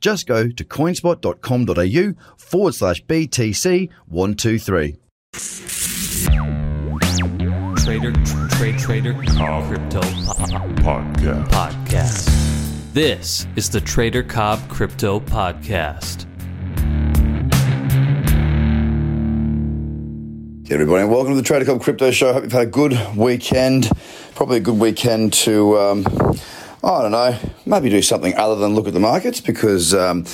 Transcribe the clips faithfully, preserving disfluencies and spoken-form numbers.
Just go to coinspot dot com dot a u forward slash B T C one two three. Trader, trade, trader, Cobb Crypto Podcast. Podcast. This is the Trader Cobb Crypto Podcast. Hey everybody, and welcome to the Trader Cobb Crypto Show. Hope you've had a good weekend. Probably a good weekend to... Um, I don't know, maybe do something other than look at the markets because, um,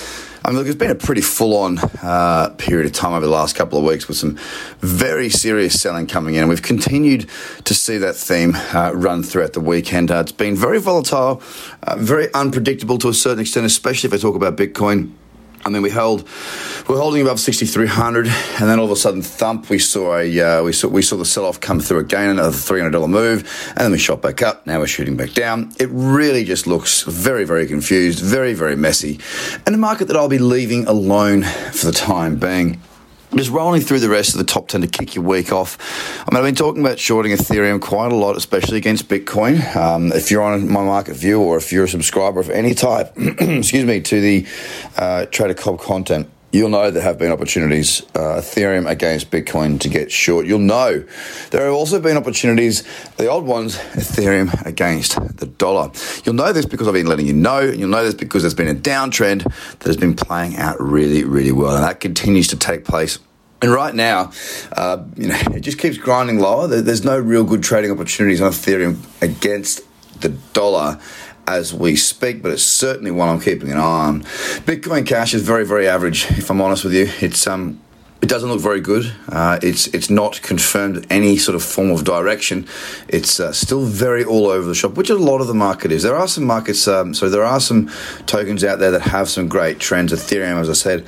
I mean, look, it's been a pretty full-on uh, period of time over the last couple of weeks with some very serious selling coming in. And we've continued to see that theme uh, run throughout the weekend. Uh, it's been very volatile, uh, very unpredictable to a certain extent, especially if I talk about Bitcoin. I mean, we held, we're holding above sixty-three hundred, and then all of a sudden, thump, we saw a, uh, we saw, we saw the sell-off come through again, another three hundred dollars move, and then we shot back up. Now we're shooting back down. It really just looks very, very confused, very, very messy, and a market that I'll be leaving alone for the time being. Just rolling through the rest of the top ten to kick your week off. I mean, I've been talking about shorting Ethereum quite a lot, especially against Bitcoin. Um, if you're on my market view or if you're a subscriber of any type, excuse me, to the uh, Trader Cobb content, you'll know there have been opportunities, uh, Ethereum against Bitcoin to get short. You'll know there have also been opportunities, the old ones, Ethereum against the dollar. You'll know this because I've been letting you know, and you'll know this because there's been a downtrend that has been playing out really, really well, and that continues to take place. And right now, uh, you know, it just keeps grinding lower. There's no real good trading opportunities on Ethereum against the dollar as we speak, but it's certainly one I'm keeping an eye on. Bitcoin Cash is very, very average, if I'm honest with you. It's um, it doesn't look very good. Uh, it's it's not confirmed any sort of form of direction. It's uh, still very all over the shop, which a lot of the market is. There are some markets, um, so there are some tokens out there that have some great trends. Ethereum, as I said,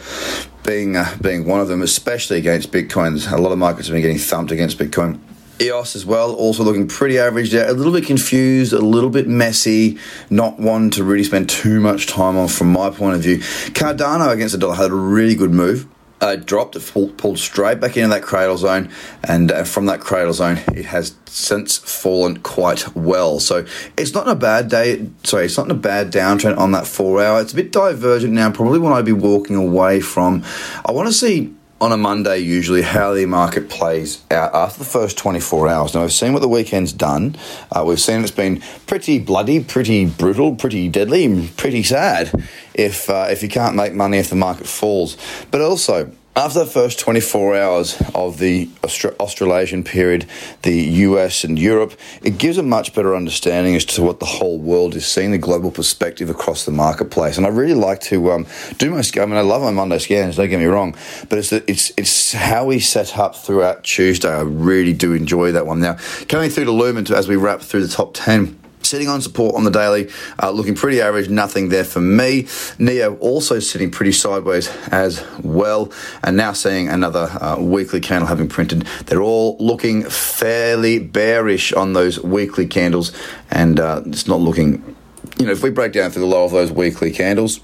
being uh, being one of them, especially against Bitcoin. A lot of markets have been getting thumped against Bitcoin. E O S as well, also looking pretty average there, a little bit confused, a little bit messy, not one to really spend too much time on from my point of view. Cardano against the dollar had a really good move. Uh, dropped, it pulled, pulled straight back into that cradle zone, and uh, from that cradle zone, it has since fallen quite well. So it's not in a bad day. Sorry, it's not in a bad downtrend on that four hour. It's a bit divergent now. Probably what I'd be walking away from. I want to see on a Monday usually how the market plays out after the first twenty-four hours. Now, we've seen what the weekend's done. Uh, we've seen it's been pretty bloody, pretty brutal, pretty deadly, and pretty sad if uh, if you can't make money if the market falls. But also, after the first twenty-four hours of the Austra- Australasian period, the U S and Europe, it gives a much better understanding as to what the whole world is seeing, the global perspective across the marketplace. And I really like to um, do my scans. I mean, I love my Monday scans, don't get me wrong, but it's, the, it's it's how we set up throughout Tuesday. I really do enjoy that one. Now, coming through to Lumen to, as we wrap through the top ten, sitting on support on the daily, uh, looking pretty average, nothing there for me. Neo also sitting pretty sideways as well, and now seeing another uh, weekly candle having printed. They're all looking fairly bearish on those weekly candles, and uh, it's not looking, you know, if we break down through the low of those weekly candles,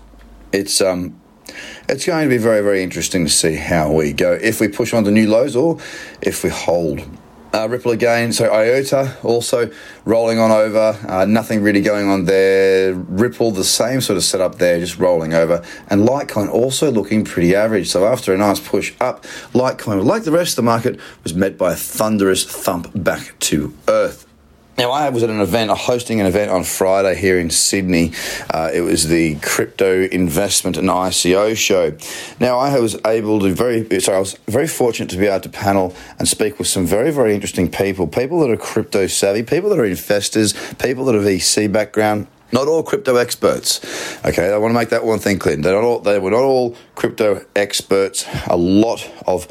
it's um, it's going to be very, very interesting to see how we go, if we push on to new lows or if we hold. Uh, Ripple again, so I O T A also rolling on over, uh, nothing really going on there. Ripple, the same sort of setup there, just rolling over. And Litecoin also looking pretty average. So after a nice push up, Litecoin, like the rest of the market, was met by a thunderous thump back to earth. Now, I was at an event, hosting an event on Friday here in Sydney. Uh, it was the Crypto Investment and I C O show. Now, I was able to very, sorry, I was very fortunate to be able to panel and speak with some very, very interesting people, people that are crypto savvy, people that are investors, people that are V C background. Not all crypto experts, okay? I want to make that one thing clear. They're not all, they were not all crypto experts. A lot of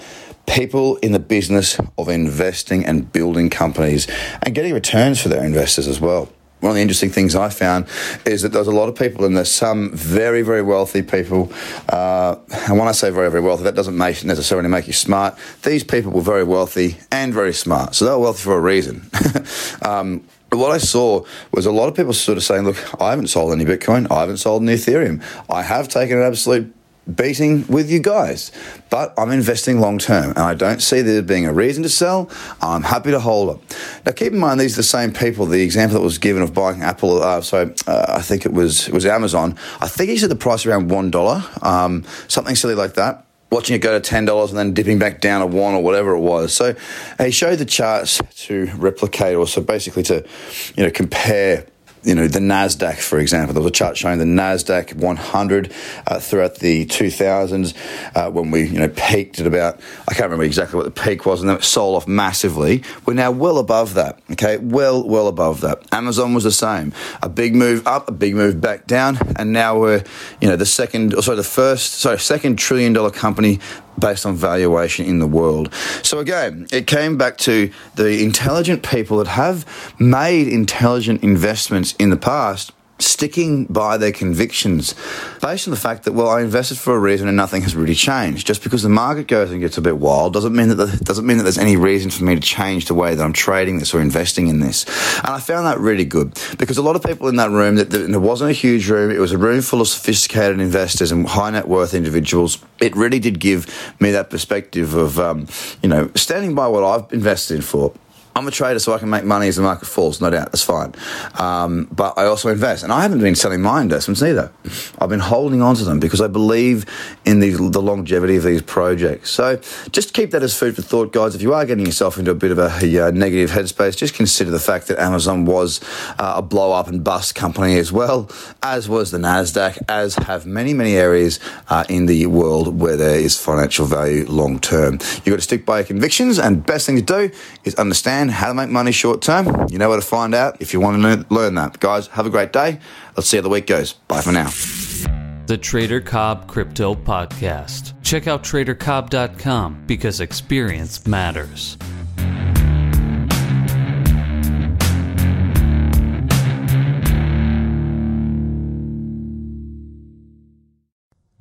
people in the business of investing and building companies and getting returns for their investors as well. one of the interesting things I found is that there's a lot of people, and there's some very, very wealthy people. Uh, and when I say very, very wealthy, that doesn't make, necessarily make you smart. These people were very wealthy and very smart. So they were wealthy for a reason. um, But what I saw was a lot of people sort of saying, look, I haven't sold any Bitcoin. I haven't sold any Ethereum. I have taken an absolute beating with you guys, but I'm investing long term and I don't see there being a reason to sell. I'm happy to hold it. Now, keep in mind, these are the same people. The example that was given of buying Apple, uh, so uh, I think it was it was Amazon. I think he said the price around one dollar, um, something silly like that. Watching it go to ten dollars and then dipping back down to one or whatever it was. So he showed the charts to replicate, or so basically to, you know, compare, you know, the NASDAQ, for example. There was a chart showing the NASDAQ one hundred uh, throughout the two thousands uh, when we, you know, peaked at about, I can't remember exactly what the peak was, and then it sold off massively. We're now well above that, okay? Well, well above that. Amazon was the same. A big move up, a big move back down, and now we're, you know, the second, or sorry, the first, sorry, second trillion dollar company based on valuation in the world. So again, it came back to the intelligent people that have made intelligent investments in the past, sticking by their convictions based on the fact that, well, I invested for a reason and nothing has really changed. Just because the market goes and gets a bit wild doesn't mean that the, doesn't mean that there's any reason for me to change the way that I'm trading this or investing in this. And I found that really good, because a lot of people in that room, that there wasn't a huge room, it was a room full of sophisticated investors and high net worth individuals. It really did give me that perspective of, um, you know, standing by what I've invested in for. I'm a trader, so I can make money as the market falls, no doubt, that's fine. Um, but I also invest, and I haven't been selling my investments either. I've been holding on to them because I believe in the, the longevity of these projects. So just keep that as food for thought, guys. If you are getting yourself into a bit of a, a negative headspace, just consider the fact that Amazon was uh, a blow-up and bust company as well, as was the NASDAQ, as have many, many areas uh, in the world where there is financial value long-term. You've got to stick by your convictions, and best thing to do is understand how to make money short term. You know where to find out if you want to learn that. Guys, have a great day. Let's see how the week goes. Bye for now. The Trader Cobb Crypto Podcast. Check out trader cobb dot com because experience matters.